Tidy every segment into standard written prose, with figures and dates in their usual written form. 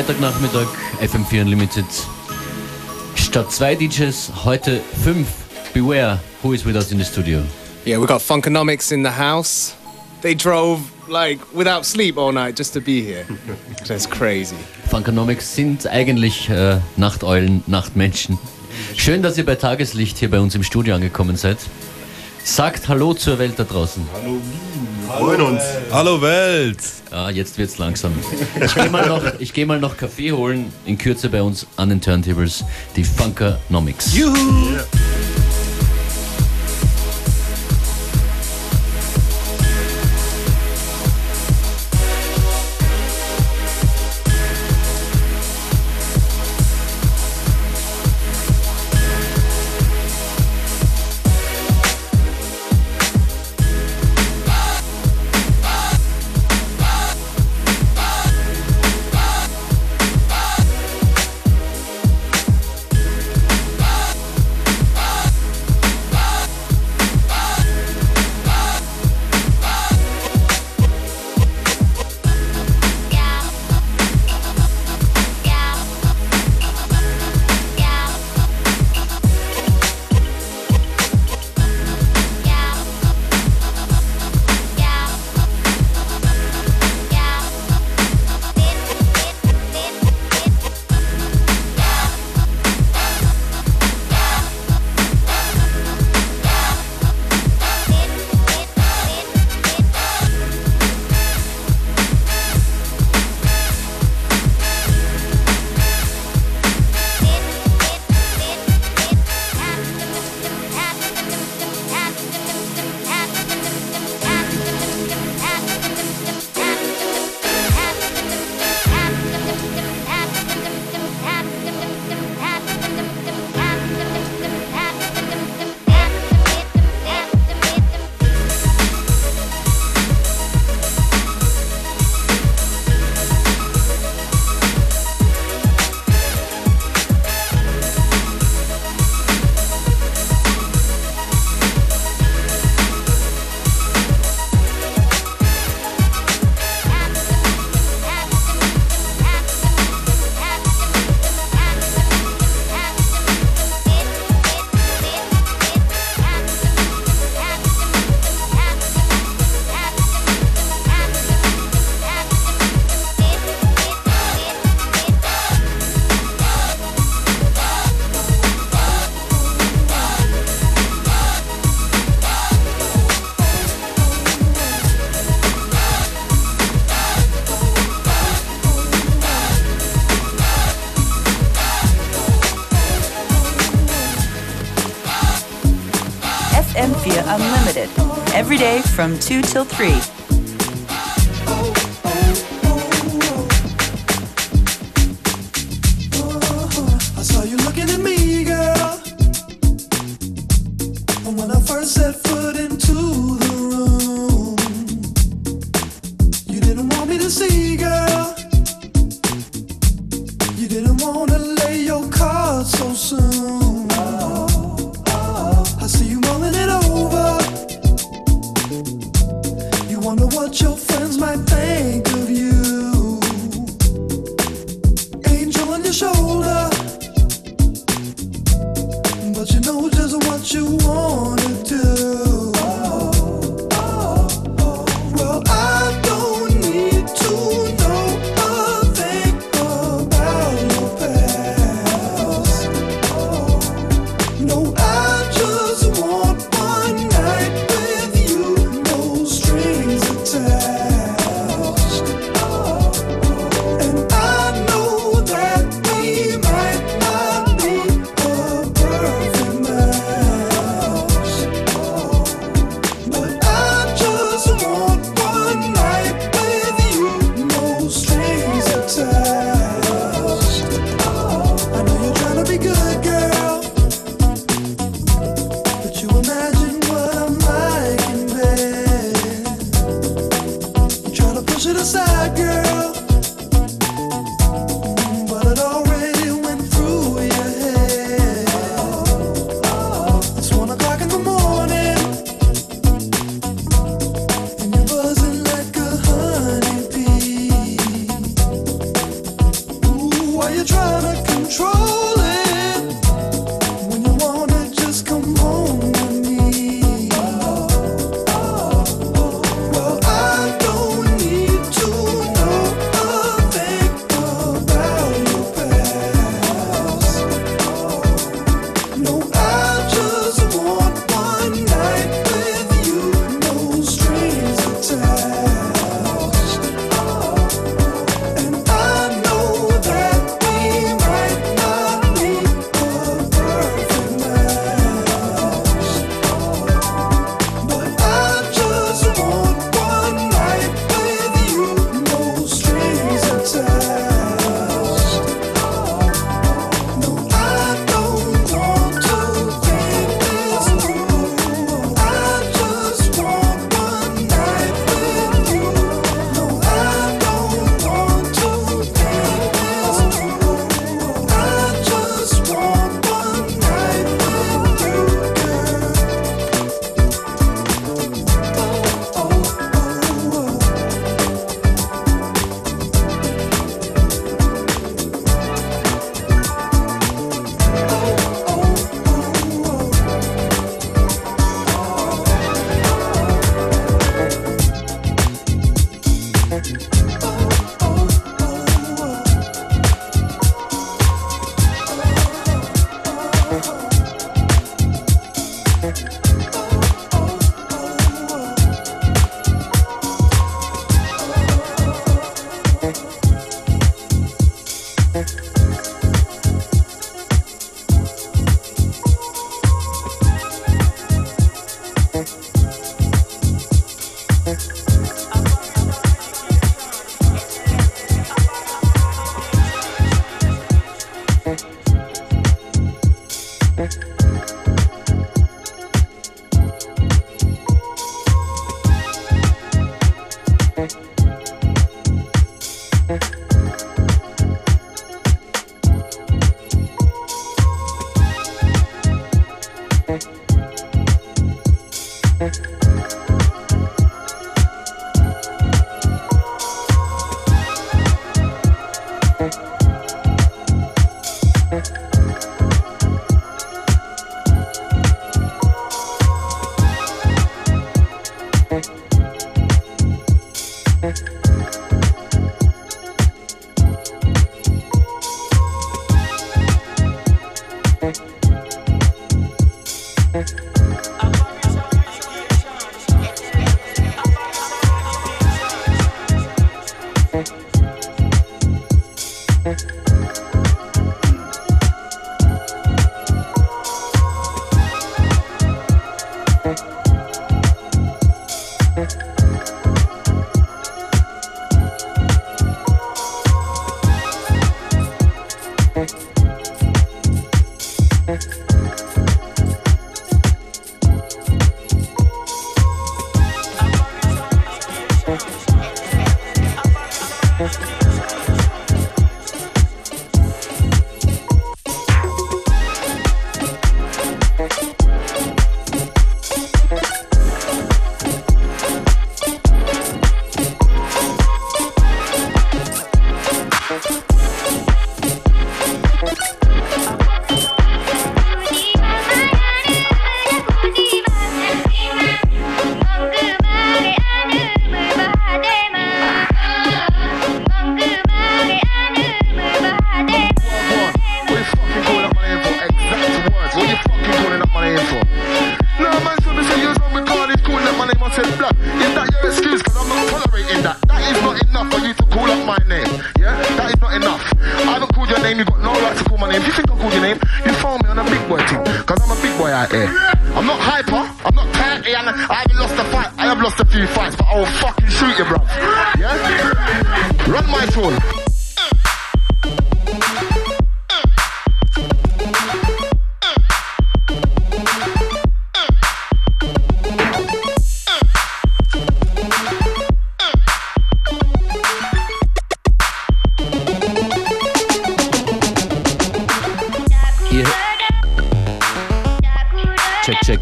Freitagnachmittag, FM4 Unlimited. Statt 2 DJs, heute 5. Beware, who is with us in the studio? Yeah, we got Funkanomics in the house. They drove like without sleep all night just to be here. That's crazy. Funkanomics sind eigentlich Nachteulen, Nachtmenschen. Schön, dass ihr bei Tageslicht hier bei uns im Studio angekommen seid. Sagt Hallo zur Welt da draußen. Hallo Wien, wir freuen uns. Hallo Welt. Ah, jetzt wird's langsam. Ich geh mal noch Kaffee holen, in Kürze bei uns an den Turntables, die Funkanomics. Juhu! Yeah. FM4 Unlimited, every day from 2 till 3. Be good, girl.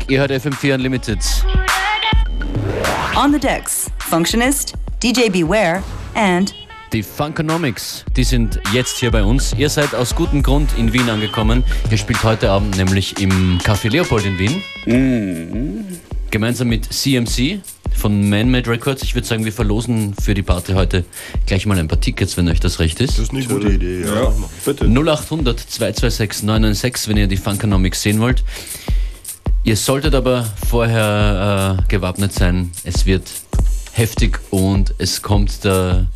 Ihr hört FM4 Unlimited. On the decks, Functionist, DJ Beware and die Funkanomics, die sind jetzt hier bei uns. Ihr seid aus gutem Grund in Wien angekommen. Ihr spielt heute Abend nämlich im Café Leopold in Wien. Gemeinsam mit CMC von Manmade Records. Ich würde sagen, wir verlosen für die Party heute gleich mal ein paar Tickets, wenn euch das recht ist. Das ist eine gute Idee, ja. Bitte. 0800 226 996, wenn ihr die Funkanomics sehen wollt. Ihr solltet aber vorher gewappnet sein. Es wird heftig und es kommt der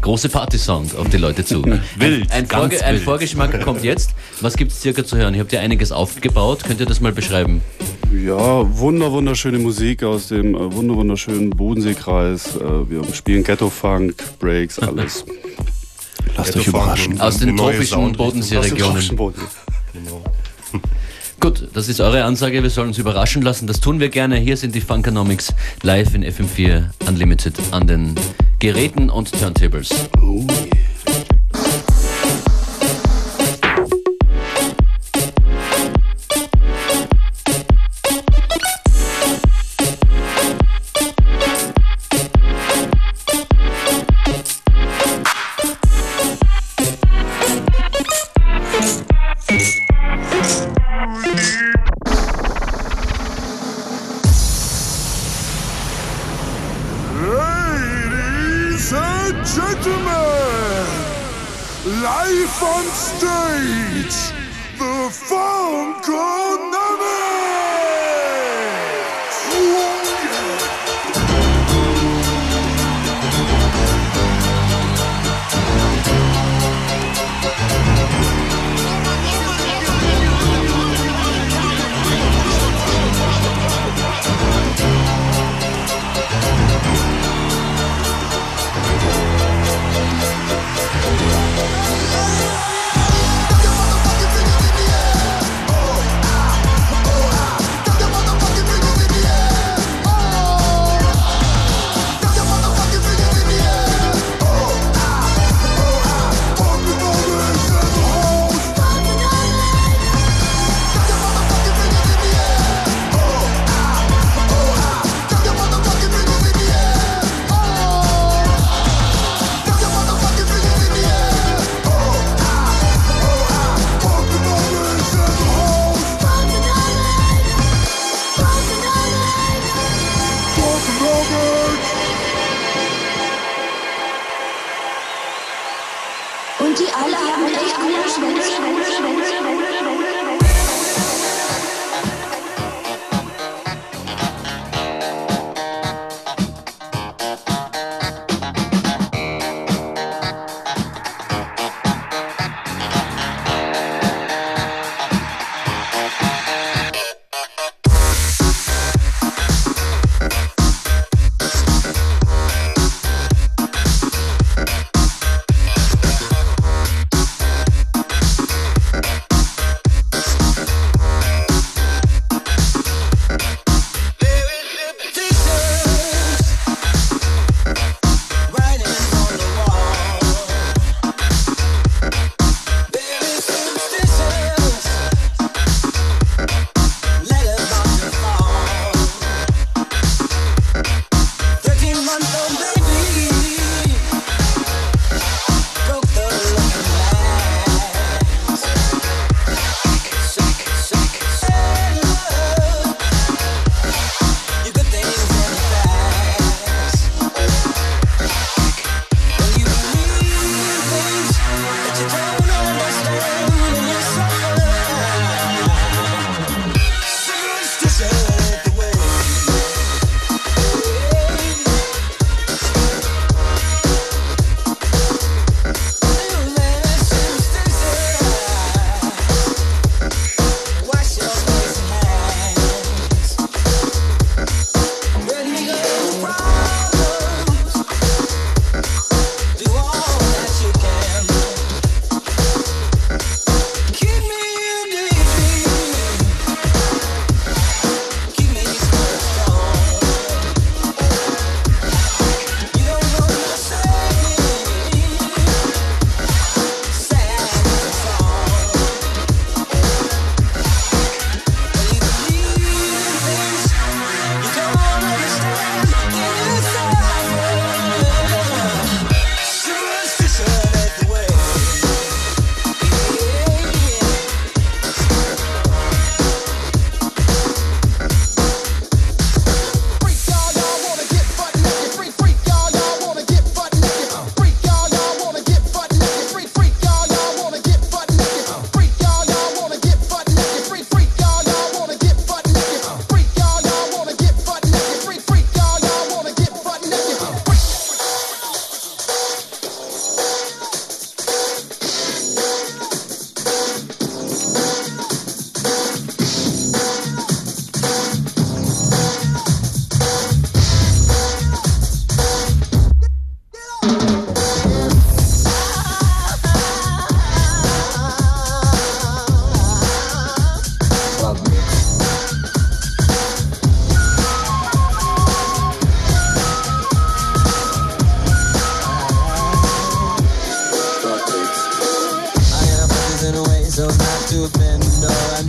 große Party-Sound auf die Leute zu. Wild, ein Vorgeschmack kommt jetzt. Was gibt es circa zu hören? Ich habe dir einiges aufgebaut. Könnt ihr das mal beschreiben? Ja, wunderschöne Musik aus dem wunderschönen Bodenseekreis. Wir spielen Ghetto-Funk, Breaks, alles. Lasst euch überraschen. Aus den tropischen Bodenseeregionen. Genau. Gut, das ist eure Ansage. Wir sollen uns überraschen lassen. Das tun wir gerne. Hier sind die Funkanomics live in FM4 Unlimited an den Geräten und Turntables. Oh yeah.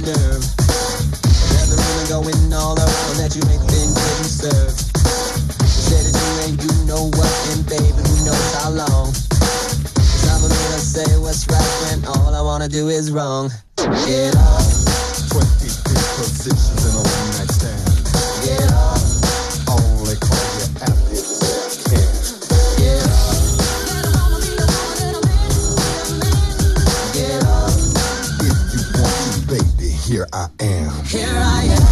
nerve. There's a rumor going all around that you ain't been getting served. You said it you ain't you know what, and baby, who knows how long. It's not for me to say what's right when all I wanna do is wrong. Get up. 23 positions in a one-night stand. Get up. Only call you after you can. Get up. Here I am. Here I am.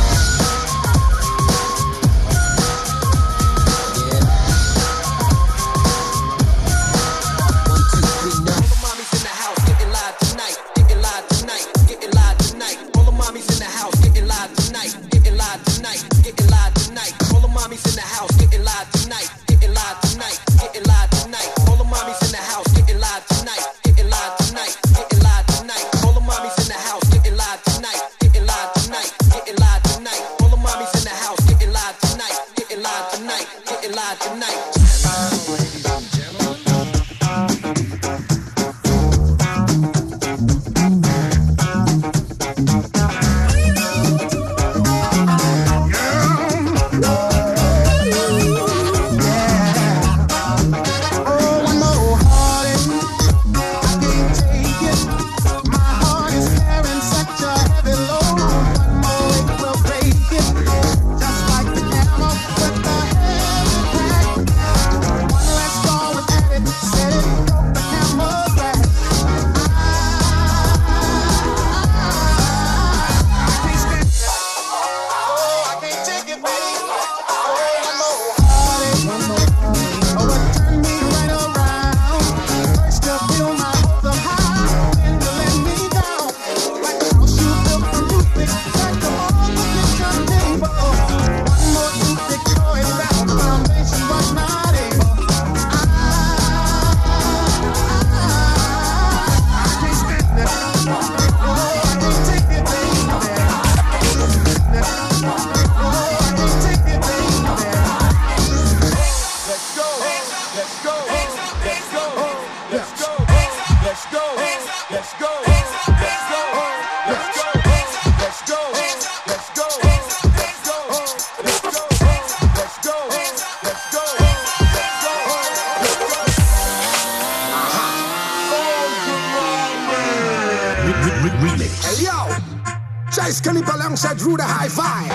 Alongside through the high five.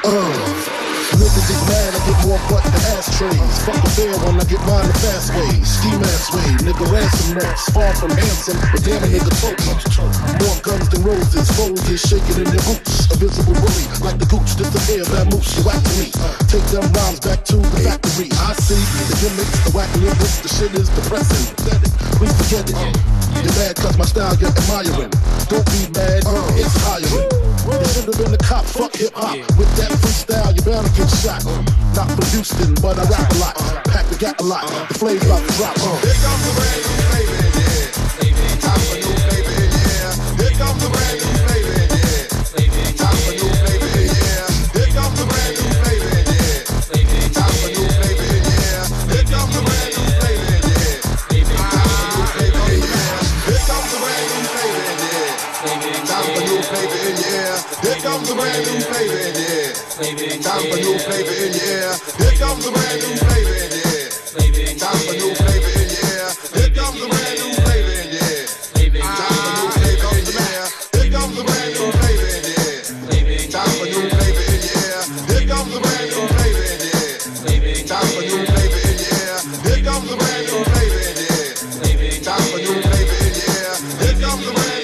Niggas is mad, I get more butt than ashtrays. Fuck a fair one, I get mine the fast way. Ski mask way, nigga ransom next. Far from handsome, but damn a nigga tote. More guns than roses, roses shaking in their boots. A visible bully, like the gooch disappear, vamoose, you whack to me. Take them rhymes back to the factory. I see the gimmicks, the whack lyrics, the shit is depressing. We forget it. You're mad cause my style you're admiring. Don't be mad, it's hiring. You should've been a cop, fuck hip hop. With that freestyle, you're bound to get shot. Not from Houston, but I rap a lot. Pack the gap a lot. The flame's about to drop. Here comes the brand new flavor in the air. Time for new flavor in the air. Here comes the brand new flavor in the air. Time for new flavor in the air. Here comes the brand new flavor in the air. Time for new flavor in the air. Here comes the brand new flavor in the air. Time for new flavor in the air. Here comes the brand new flavor in the air. Time for new flavor in the air. Here comes the brand new flavor in the air. Time for new flavor in the air. Here comes a brand new flavor in the air. Time for new flavor in the air. Here comes a brand new flavor in the air. Time for new flavor in the air. Here comes a brand new flavor in the air. Time for new flavor in the air. Here comes a brand new flavor in the air. Time for new flavor in the air. Here comes a brand new flavor in the air. Time for new flavor in the air. Here comes a brand new flavor in the air. Time for new flavor in the air.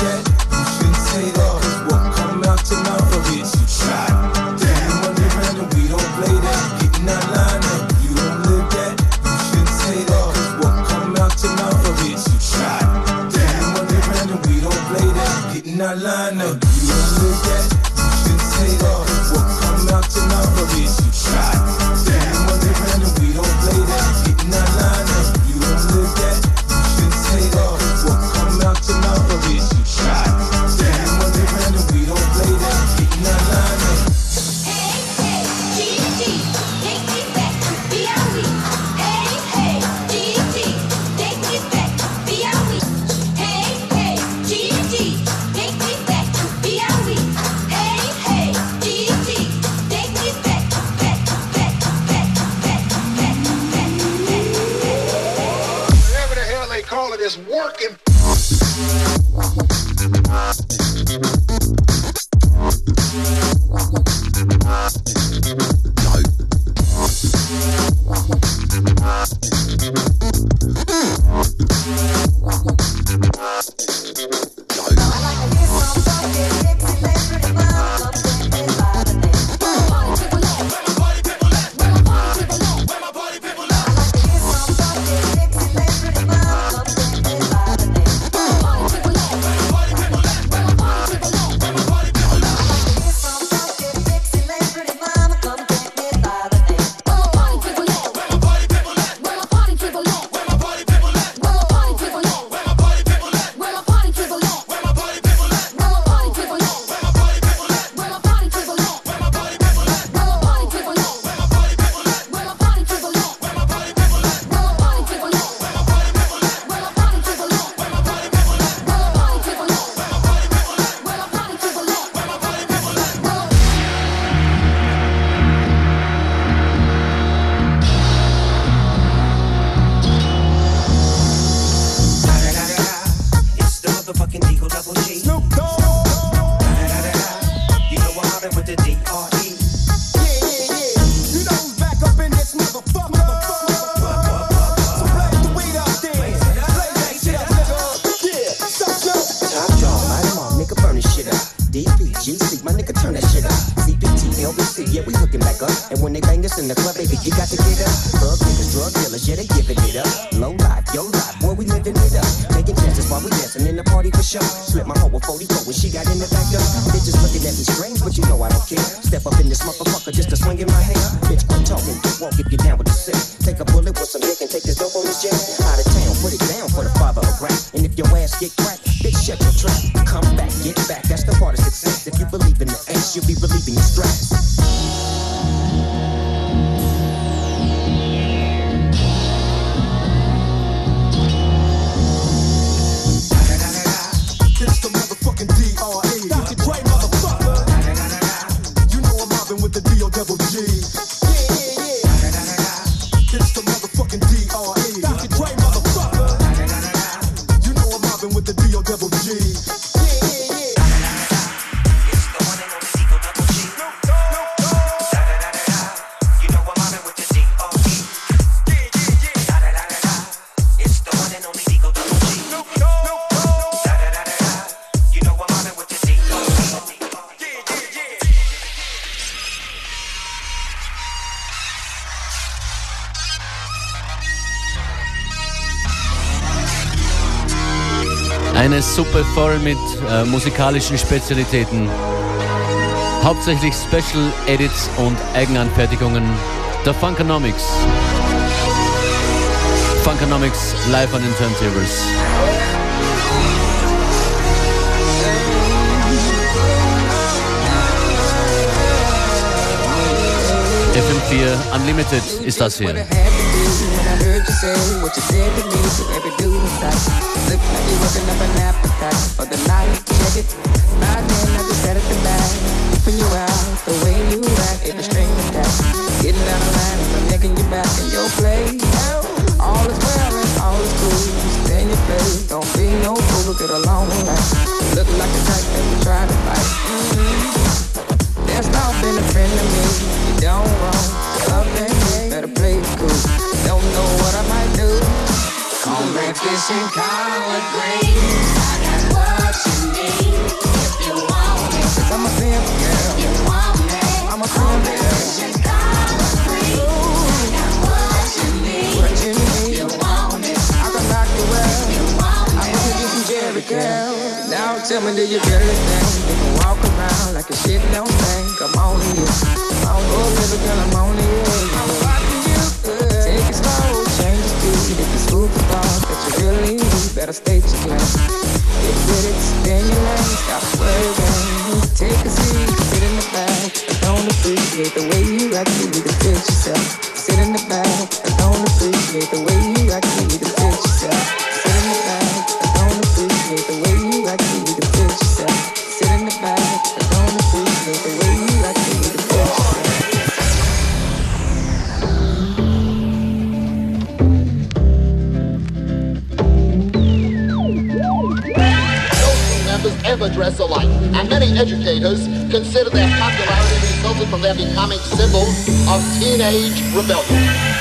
that? You shouldn't say that, cause what come out your mouth of it, you tried that. You understand that we don't play that, getting out line that, you don't live that. You shouldn't say that, cause what come out your mouth of it, you tried that. You understand that we don't play that, getting out line that, you don't live that. You shouldn't say that, cause what come out your mouth of it, you tried that. You understand that we don't play that, getting out line that, you don't live that. You shouldn't say that, cause what come out your mouth of it, you tried. It's working. Eine Suppe voll mit musikalischen Spezialitäten, hauptsächlich Special Edits und Eigenanfertigungen der Funkanomics. Funkanomics live an den Turntables. FM4 Unlimited ist das hier. I heard you say what you said to me, so every dude was like, look like you're working up an appetite for the night, check it. By then I just sat at the back, keeping you out, the way you act, it's a string attached. Getting out of line, I'm making you back in your place. All is well and all is cool, stay in your place, don't be no fool, get along with us. Look like a type that we try to fight. That's not been a friend of me, you don't wrong, love that game, better play it cool. Don't know what I might do. Cornbread, fish, and collard greens. I got what you need. Now tell me, do you really think you can walk around like a shit don't think? I'm on you. I'm on you, girl, I'm on you. I'm watching you. Take it slow, change the speed. If it's super fast that you really need, better state your claim. Get with it, spin your lane, stop swerving. Take a seat, sit in the back. I don't appreciate the way you act, you need to fix yourself. Sit in the back. I don't appreciate the way you act, you need to fix yourself. Sit in the back. I don't appreciate the way you act, you need to fix yourself. Sit in the back. I don't appreciate the way you act, you need to fix yourself. Ever dress alike, and many educators consider their popularity resulted from their becoming symbols of teenage rebellion.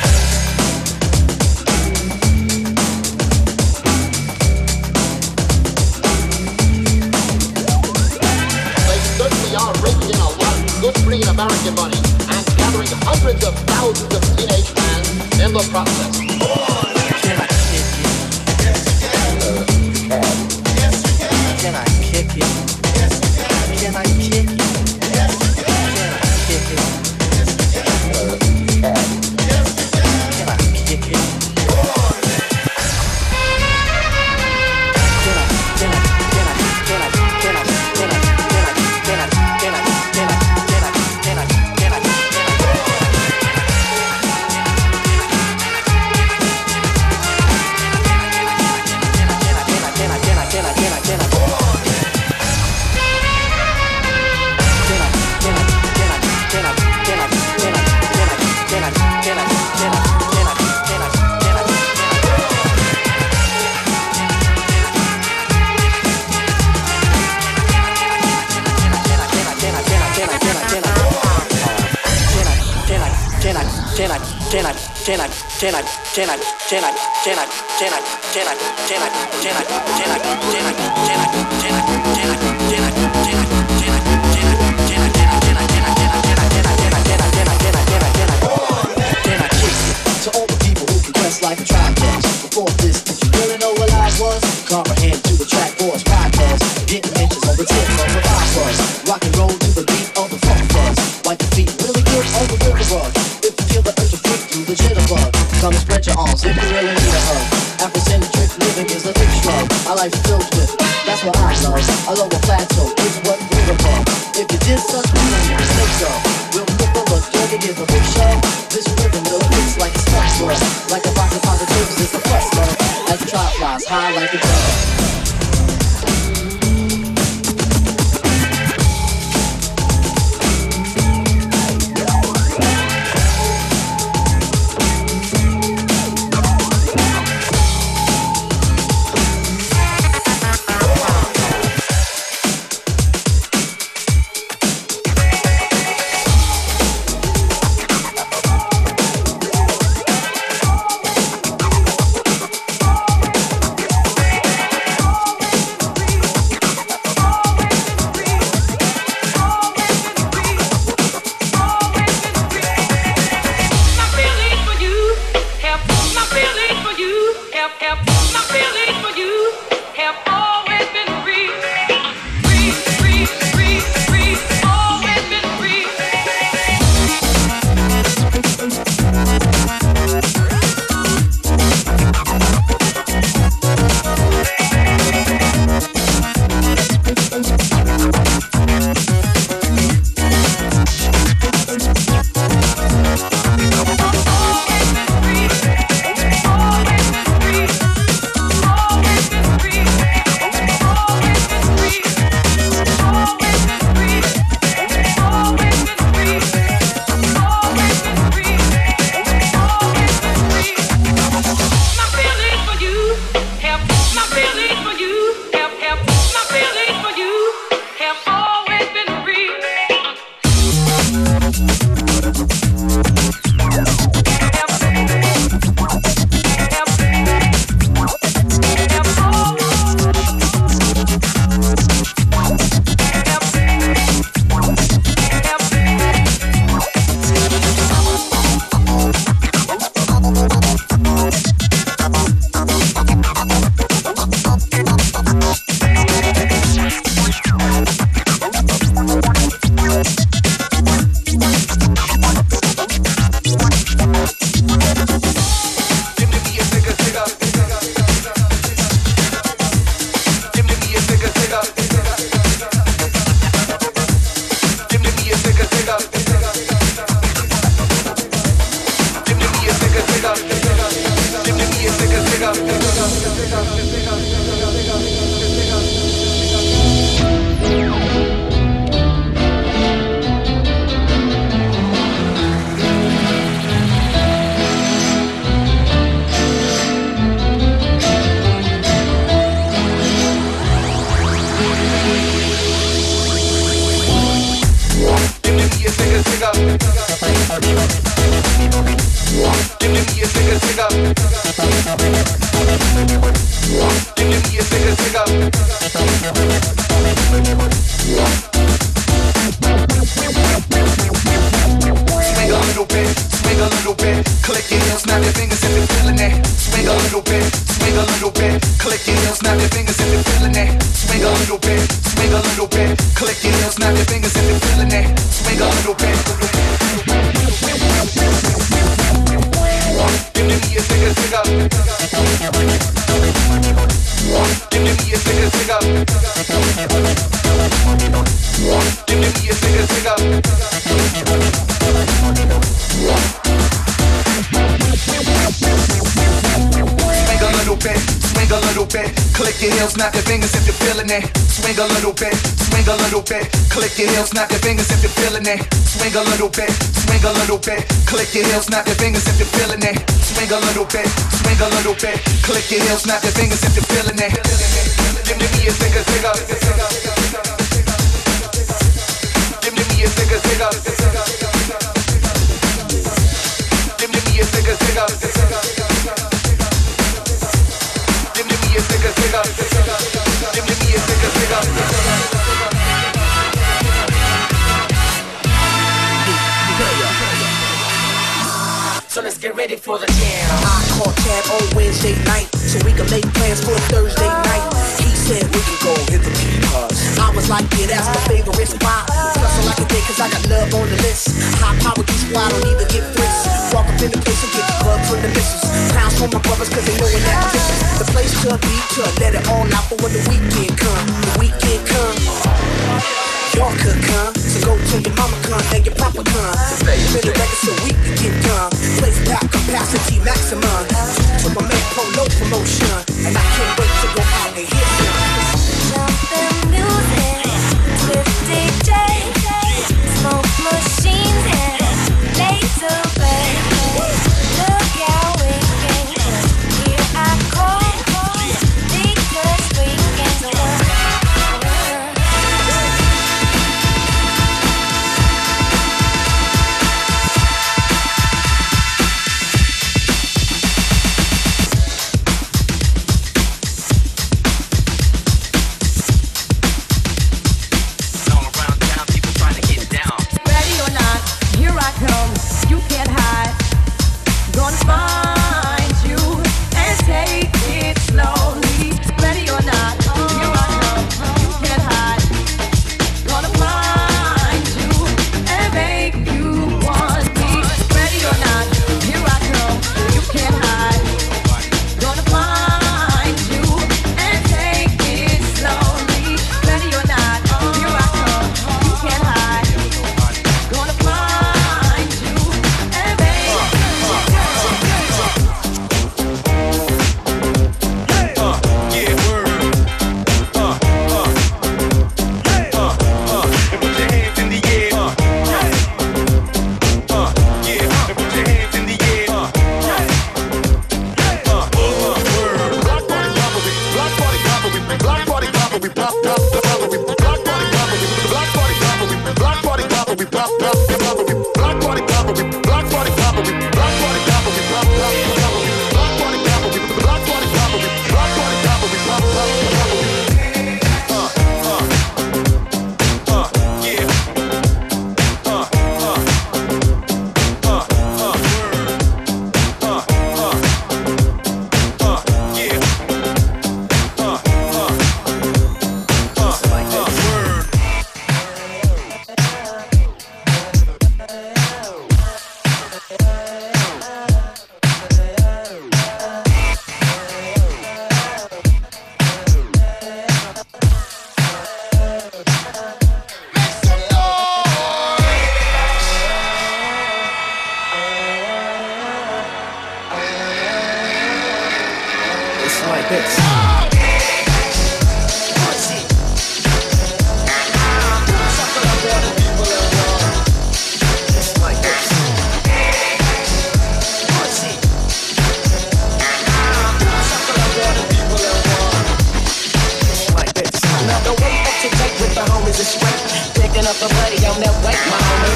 up a buddy on that white mommy.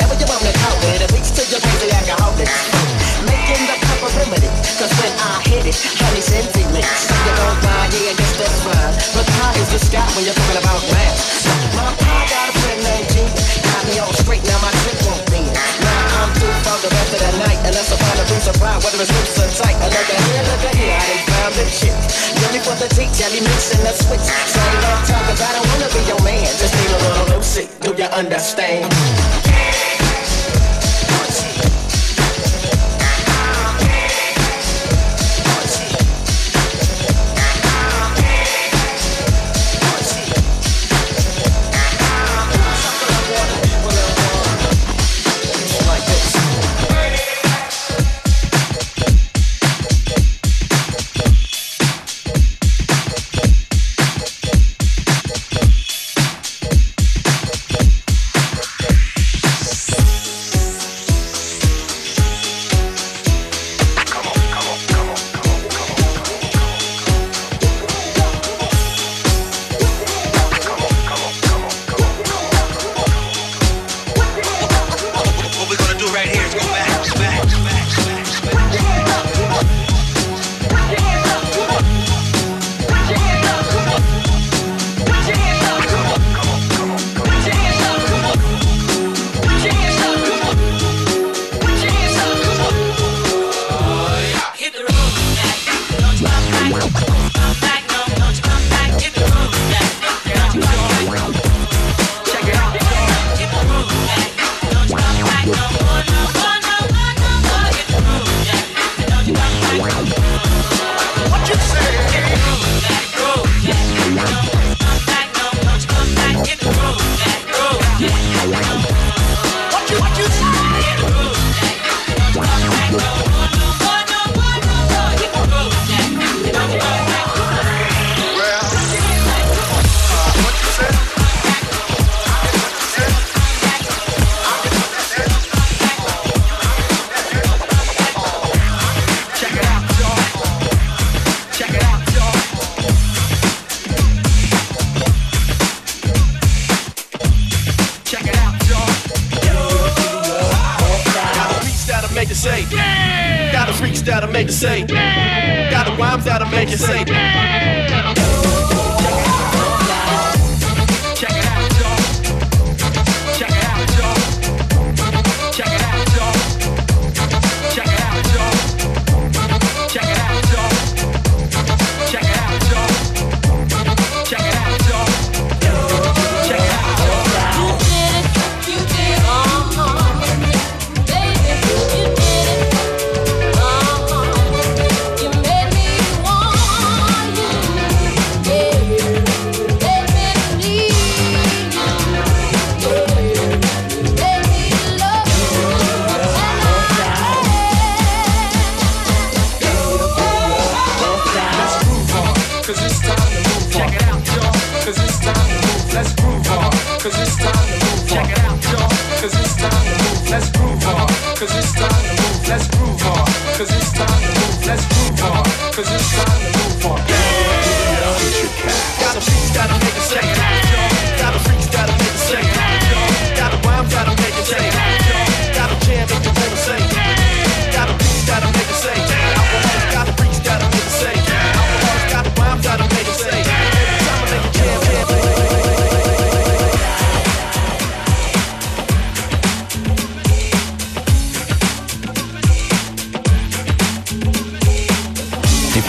That was your mom that caught with a bitch to your crazy alcoholic. Making the proper remedy, cause when I hit it, honey sends it me. So you don't mind, yeah, I guess that's fine. But how is the sky when you're talking about rap? My pa got a friend named G, got me all straight, now my trip won't be. Now I'm through for the rest of the night, unless I find a reason why, whether it's loose or tight. I look at here, I done found the shit. Give me for the tea, jelly mixing the switch. Same long time, cause I don't wanna be your man. Just need a little lucid, do you understand?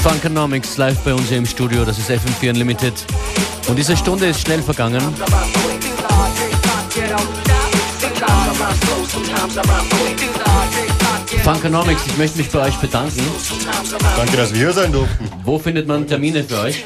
Funkanomics live bei uns hier im Studio, das ist FM4 Unlimited. Und diese Stunde ist schnell vergangen. Funkanomics, ich möchte mich bei euch bedanken. Danke, dass wir hier sein durften. Wo findet man Termine für euch?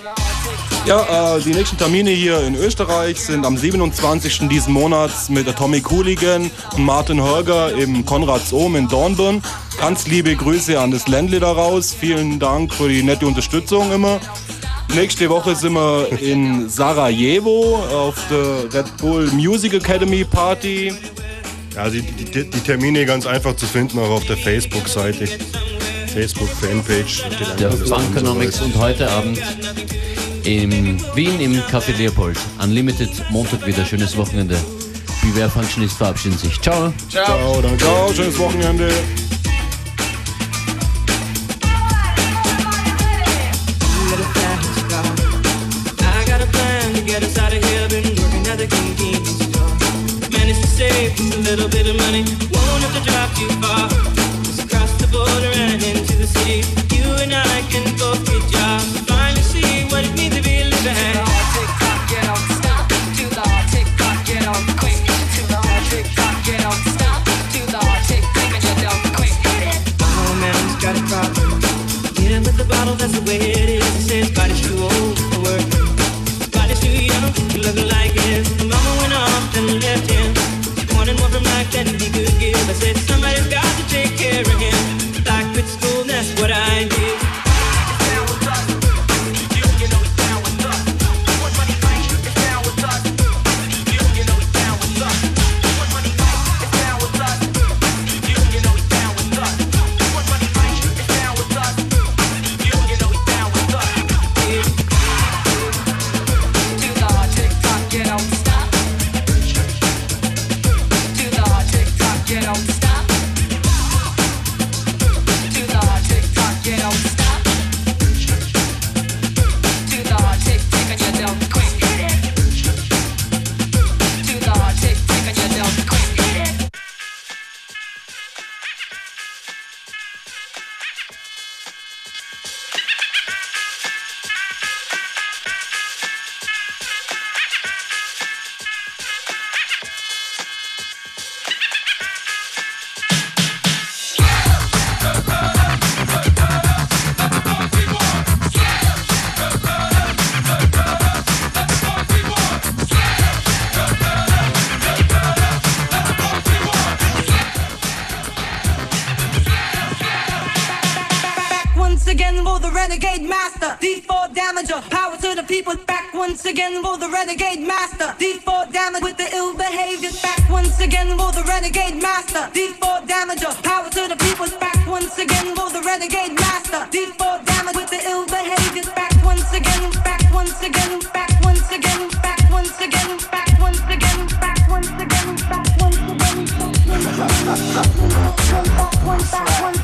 Ja, die nächsten Termine hier in Österreich sind am 27. diesen Monats mit der Tommy Cooligan und Martin Hörger im Konrads Ohm in Dornbirn. Ganz liebe Grüße an das Ländle daraus. Vielen Dank für die nette Unterstützung immer. Nächste Woche sind wir in Sarajevo auf der Red Bull Music Academy Party. Ja, die Termine ganz einfach zu finden, auch auf der Facebook-Seite. Facebook-Fanpage. Der Funkanomics und heute Abend in Wien im Café Leopold. Unlimited, Montag wieder. Schönes Wochenende. Beware Functionist verabschieden sich. Ciao. Ciao. Ciao, danke. Ciao, schönes Wochenende. Just a little bit of money, won't have to drive too far. Just across the border and into the city. You and I can both get jobs. Finally see what it means to be living. Too long, tick tock, get on, stop. Too long, tick tock, get on, quick. Too long, tick tock, get on, stop. Too long, tick tock, get on, quick. My whole man's got a problem. Get him with the bottle, that's the way it is. It says body's too old for work. Body's too young, you look like it. Mama went off and left him. More from life than he could give. I said somebody's got to take care of him. I quit school, and that's what I did. It's down with us. You know it's down with us. One money fight, it's down with us. You know it's down with us. One money fight, it's down with us. You know it's down with us. One money fight, it's down with us. You know it's down with us. Too long, tick tock, get on. Get on, stop. Too long, tick tock, get on, stop. Too long, tick tick, and you're down quick. Too long, tick tick, and you're down quick. Again will the renegade master D4 damage with the ill behavior back once again will the renegade master D4 damage power to the people's back once again will the renegade master D4 damage with the ill behavior back once again back once again back once again back once again back once again back once again back once again back once again back once again.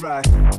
Right.